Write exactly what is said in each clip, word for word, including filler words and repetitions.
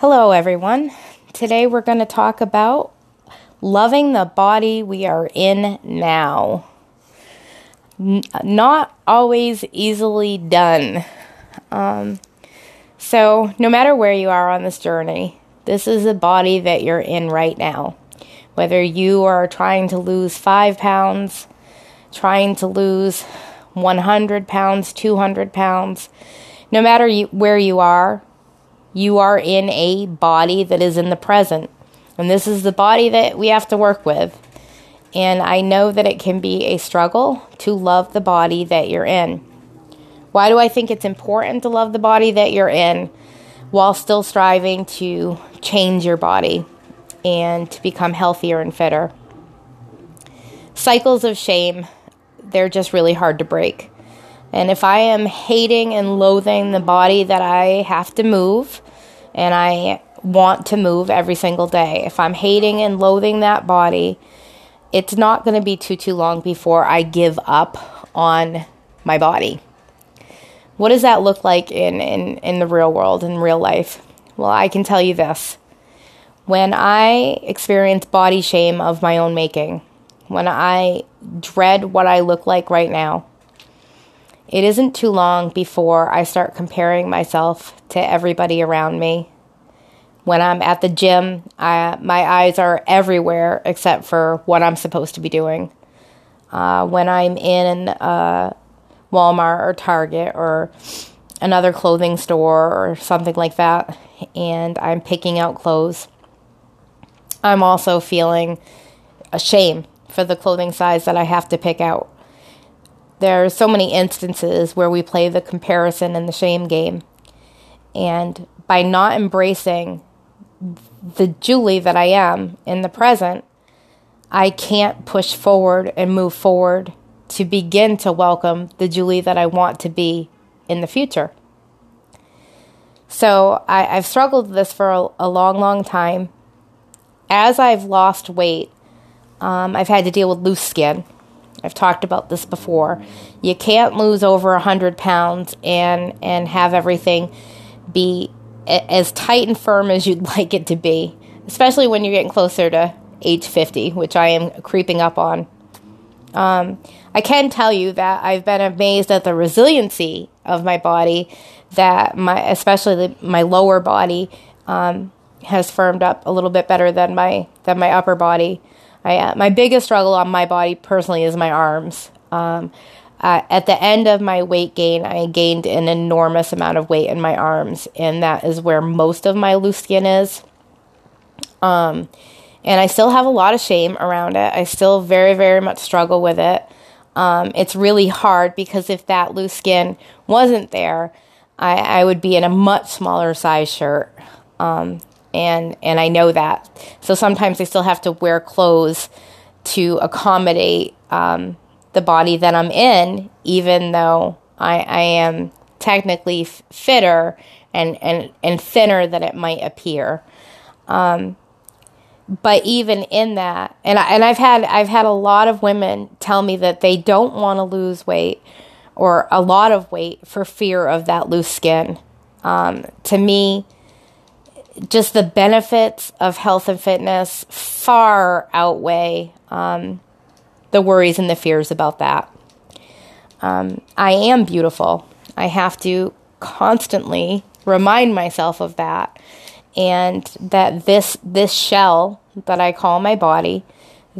Hello, everyone. Today we're going to talk about loving the body we are in now. N- not always easily done. Um, so no matter where you are on this journey, this is the body that you're in right now. Whether you are trying to lose five pounds, trying to lose one hundred pounds, two hundred pounds, no matter you, where you are, you are in a body that is in the present. And this is the body that we have to work with. And I know that it can be a struggle to love the body that you're in. Why do I think it's important to love the body that you're in while still striving to change your body and to become healthier and fitter? Cycles of shame, they're just really hard to break. And if I am hating and loathing the body that I have to move, and I want to move every single day, if I'm hating and loathing that body, it's not going to be too, too long before I give up on my body. What does that look like in, in, in the real world, in real life? Well, I can tell you this. When I experience body shame of my own making, when I dread what I look like right now, it isn't too long before I start comparing myself to everybody around me. When I'm at the gym, I, my eyes are everywhere except for what I'm supposed to be doing. Uh, when I'm in uh, Walmart or Target or another clothing store or something like that, and I'm picking out clothes, I'm also feeling ashamed for the clothing size that I have to pick out. There are so many instances where we play the comparison and the shame game. And by not embracing the Julie that I am in the present, I can't push forward and move forward to begin to welcome the Julie that I want to be in the future. So I, I've struggled with this for a, a long, long time. As I've lost weight, um, I've had to deal with loose skin. I've talked about this before. You can't lose over one hundred pounds and, and have everything be a- as tight and firm as you'd like it to be, especially when you're getting closer to age fifty, which I am creeping up on. Um, I can tell you that I've been amazed at the resiliency of my body, that my especially the, my lower body um, has firmed up a little bit better than my than my upper body. I, uh, my biggest struggle on my body personally is my arms. Um, uh, at the end of my weight gain, I gained an enormous amount of weight in my arms, and that is where most of my loose skin is. Um, and I still have a lot of shame around it. I still very, very much struggle with it. Um, it's really hard because if that loose skin wasn't there, I, I would be in a much smaller size shirt. Um, And and I know that. So sometimes I still have to wear clothes to accommodate um, the body that I'm in, even though I, I am technically f- fitter and, and, and thinner than it might appear. Um, but even in that, and I, and I've had I've had a lot of women tell me that they don't want to lose weight or a lot of weight for fear of that loose skin. Um, to me, just the benefits of health and fitness far outweigh um, the worries and the fears about that. Um, I am beautiful. I have to constantly remind myself of that, and that this this shell that I call my body,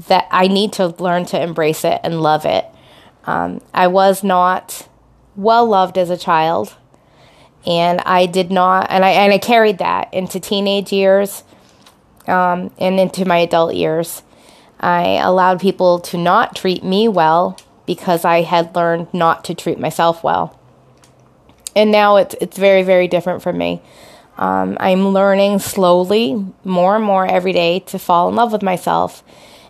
that I need to learn to embrace it and love it. Um, I was not well loved as a child. And I did not, and I and I carried that into teenage years um, and into my adult years. I allowed people to not treat me well because I had learned not to treat myself well. And now it's it's very, very different for me. Um, I'm learning slowly, more and more every day, to fall in love with myself.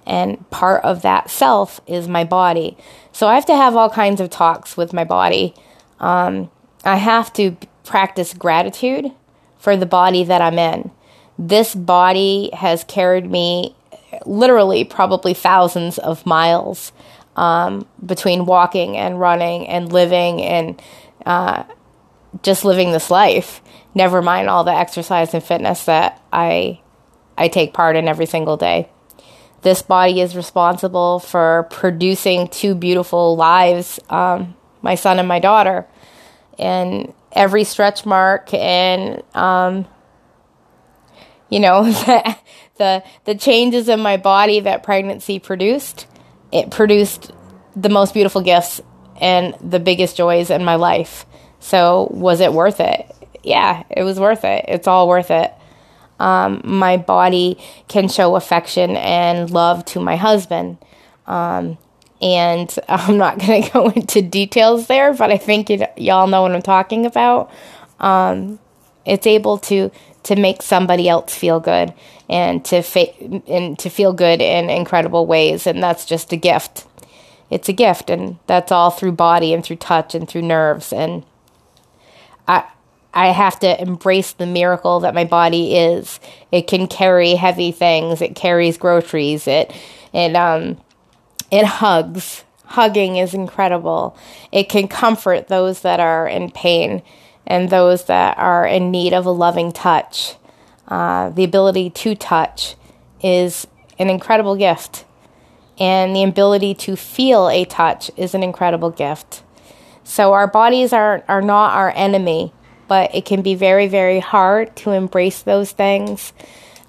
And part of that self is my body. So I have to have all kinds of talks with my body. Um, I have to practice gratitude for the body that I'm in. This body has carried me literally probably thousands of miles um, between walking and running and living and uh, just living this life, never mind all the exercise and fitness that I I take part in every single day. This body is responsible for producing two beautiful lives, um, my son and my daughter. And every stretch mark and, um, you know, the, the the changes in my body that pregnancy produced, it produced the most beautiful gifts and the biggest joys in my life. So was it worth it? Yeah, it was worth it. It's all worth it. Um, my body can show affection and love to my husband. Um, and I'm not going to go into details there, but I think you, y'all know what I'm talking about. Um, it's able to, to make somebody else feel good and to fa- and to feel good in incredible ways. And that's just a gift. It's a gift. And that's all through body and through touch and through nerves. And I, I have to embrace the miracle that my body is. It can carry heavy things. It carries groceries. It, it, um, it hugs. Hugging is incredible. It can comfort those that are in pain and those that are in need of a loving touch. Uh, the ability to touch is an incredible gift. And the ability to feel a touch is an incredible gift. So our bodies are, are not our enemy. But it can be very, very hard to embrace those things.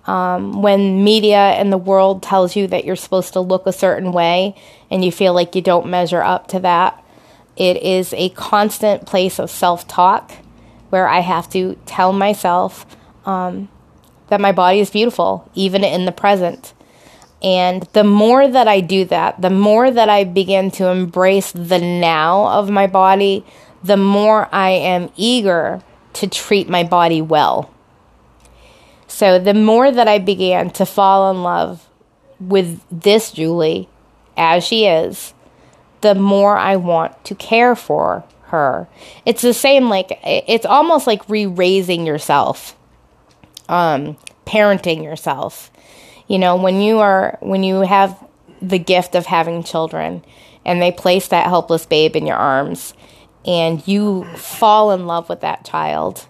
Um, when media and the world tells you that you're supposed to look a certain way and you feel like you don't measure up to that, it is a constant place of self-talk where I have to tell myself um, that my body is beautiful, even in the present. And the more that I do that, the more that I begin to embrace the now of my body, the more I am eager to treat my body well. So the more that I began to fall in love with this Julie as she is, the more I want to care for her. It's the same, like, it's almost like re-raising yourself, um, parenting yourself. You know, when you are, when you have the gift of having children and they place that helpless babe in your arms, and you fall in love with that child,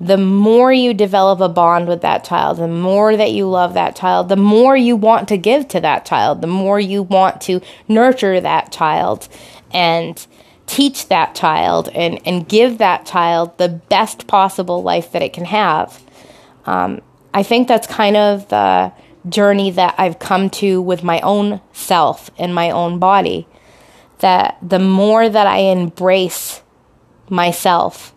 the more you develop a bond with that child, the more that you love that child, the more you want to give to that child, the more you want to nurture that child and teach that child and, and give that child the best possible life that it can have. Um, I think that's kind of the journey that I've come to with my own self and my own body. That the more that I embrace myself,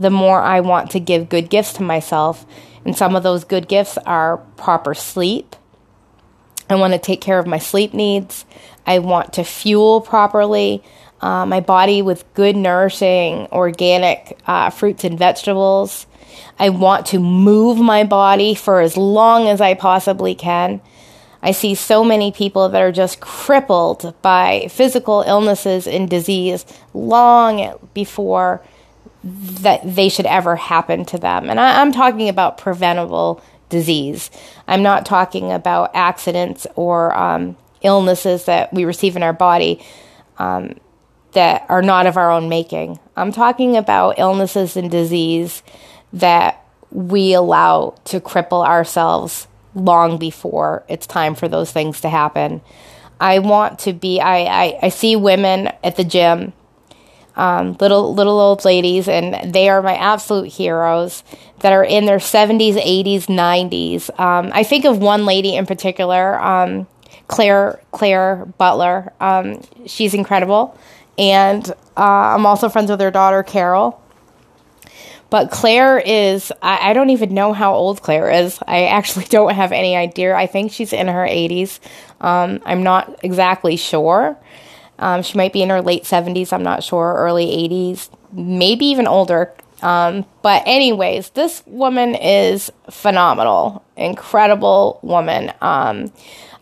the more I want to give good gifts to myself. And some of those good gifts are proper sleep. I want to take care of my sleep needs. I want to fuel properly uh, my body with good, nourishing, organic uh, fruits and vegetables. I want to move my body for as long as I possibly can. I see so many people that are just crippled by physical illnesses and disease long before that they should ever happen to them. And I, I'm talking about preventable disease. I'm not talking about accidents or um, illnesses that we receive in our body um, that are not of our own making. I'm talking about illnesses and disease that we allow to cripple ourselves long before it's time for those things to happen. I want to be, I, I, I see women at the gym, um, little little old ladies, and they are my absolute heroes that are in their seventies, eighties, nineties. Um, I think of one lady in particular, um, Claire Claire Butler. Um, she's incredible. And uh, I'm also friends with her daughter, Carol. But Claire is, I, I don't even know how old Claire is. I actually don't have any idea. I think she's in her eighties. Um, I'm not exactly sure. Um, she might be in her late seventies. I'm not sure. Early eighties, maybe even older. Um, but anyways, this woman is phenomenal, incredible woman. Um,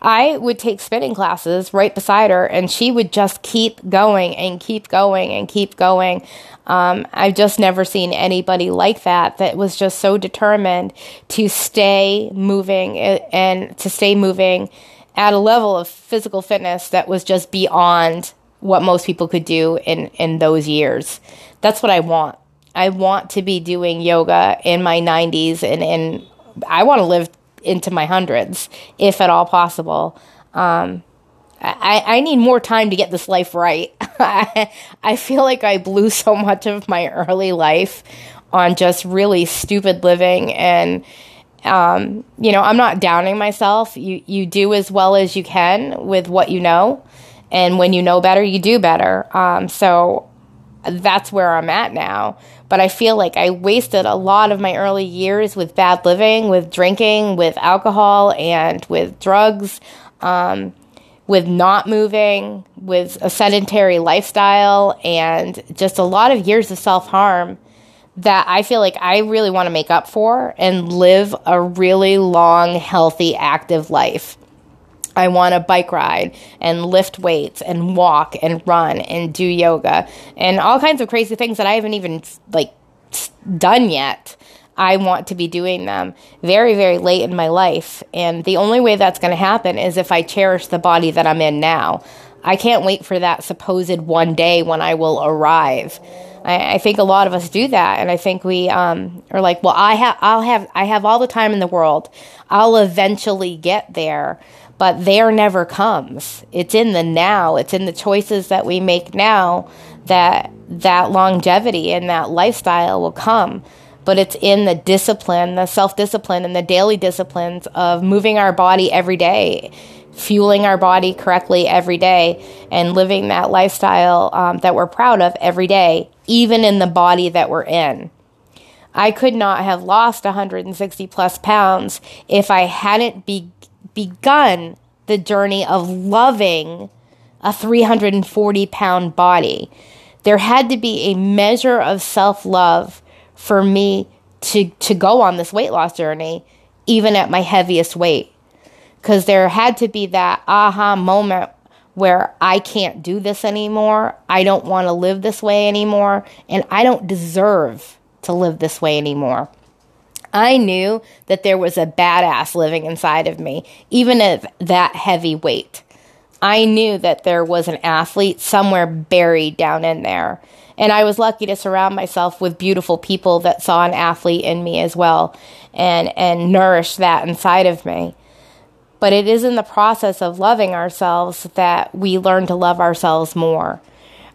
I would take spinning classes right beside her, and she would just keep going and keep going and keep going. Um, I've just never seen anybody like that, that was just so determined to stay moving and to stay moving at a level of physical fitness that was just beyond what most people could do in, in those years. That's what I want. I want to be doing yoga in my nineties, and, and I want to live into my hundreds, if at all possible. Um, I, I need more time to get this life right. I, I feel like I blew so much of my early life on just really stupid living, and um, you know, I'm not downing myself. You you do as well as you can with what you know, and when you know better, you do better. Um, so that's where I'm at now. But I feel like I wasted a lot of my early years with bad living, with drinking, with alcohol, and with drugs, um, with not moving, with a sedentary lifestyle, and just a lot of years of self-harm that I feel like I really want to make up for and live a really long, healthy, active life. I want to bike ride and lift weights and walk and run and do yoga and all kinds of crazy things that I haven't even like done yet. I want to be doing them very, very late in my life. And the only way that's going to happen is if I cherish the body that I'm in now. I can't wait for that supposed one day when I will arrive. I, I think a lot of us do that, and I think we um, are like, well, I have, I'll have, I have all the time in the world. I'll eventually get there, but there never comes. It's in the now. It's in the choices that we make now that that longevity and that lifestyle will come. But it's in the discipline, the self-discipline, and the daily disciplines of moving our body every day, fueling our body correctly every day, and living that lifestyle um, that we're proud of every day, even in the body that we're in. I could not have lost one hundred sixty plus pounds if I hadn't be- begun the journey of loving a three hundred forty pound body. There had to be a measure of self-love for me to to go on this weight loss journey, even at my heaviest weight. Because there had to be that aha moment where I can't do this anymore, I don't want to live this way anymore, and I don't deserve to live this way anymore. I knew that there was a badass living inside of me, even at that heavy weight. I knew that there was an athlete somewhere buried down in there. And I was lucky to surround myself with beautiful people that saw an athlete in me as well and and nourished that inside of me. But it is in the process of loving ourselves that we learn to love ourselves more.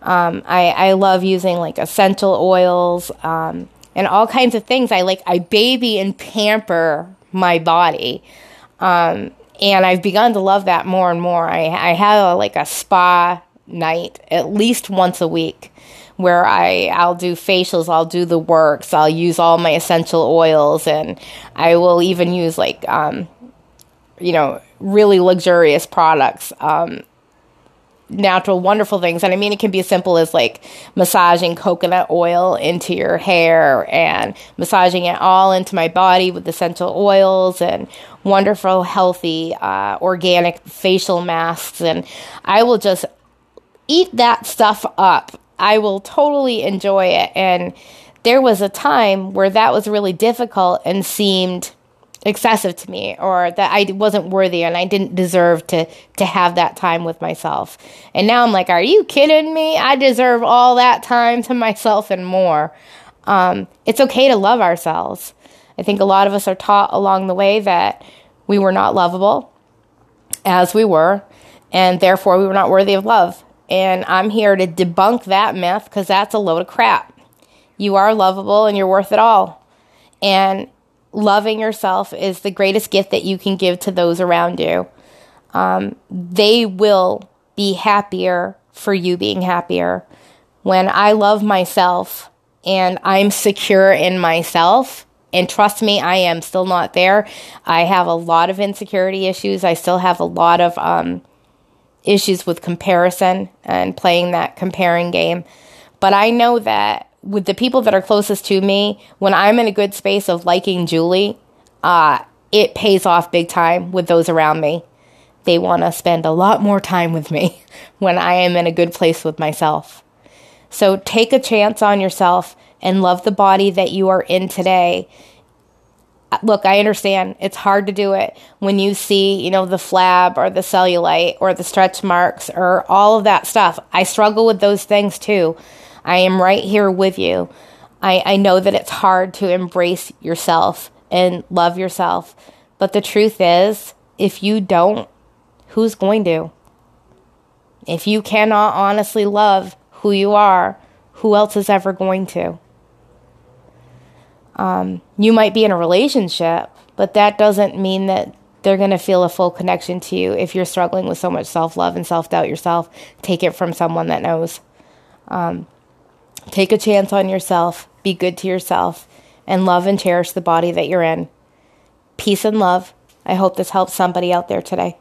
Um, I, I love using like essential oils um, and all kinds of things. I like I baby and pamper my body. Um, and I've begun to love that more and more. I, I have a, like a spa night at least once a week, where I, I'll do facials, I'll do the works, I'll use all my essential oils, and I will even use like, um, you know, really luxurious products, um, natural, wonderful things. And I mean, it can be as simple as like massaging coconut oil into your hair and massaging it all into my body with essential oils and wonderful, healthy, uh, organic facial masks. And I will just eat that stuff up. I will totally enjoy it. And there was a time where that was really difficult and seemed excessive to me, or that I wasn't worthy and I didn't deserve to to have that time with myself. And now I'm like, are you kidding me? I deserve all that time to myself and more. Um, it's okay to love ourselves. I think a lot of us are taught along the way that we were not lovable as we were, and therefore we were not worthy of love. And I'm here to debunk that myth, because that's a load of crap. You are lovable and you're worth it all. And loving yourself is the greatest gift that you can give to those around you. Um, they will be happier for you being happier. When I love myself and I'm secure in myself, and trust me, I am still not there. I have a lot of insecurity issues. I still have a lot of... Um, issues with comparison and playing that comparing game. But I know that with the people that are closest to me, when I'm in a good space of liking Julie, uh, it pays off big time with those around me. They want to spend a lot more time with me when I am in a good place with myself. So take a chance on yourself and love the body that you are in today. Look, I understand it's hard to do it when you see, you know, the flab or the cellulite or the stretch marks or all of that stuff. I struggle with those things too. I am right here with you. I, I know that it's hard to embrace yourself and love yourself. But the truth is, if you don't, who's going to? If you cannot honestly love who you are, who else is ever going to? Um, you might be in a relationship, but that doesn't mean that they're going to feel a full connection to you if you're struggling with so much self-love and self-doubt yourself. Take it from someone that knows. Um, take a chance on yourself. Be good to yourself. And love and cherish the body that you're in. Peace and love. I hope this helps somebody out there today.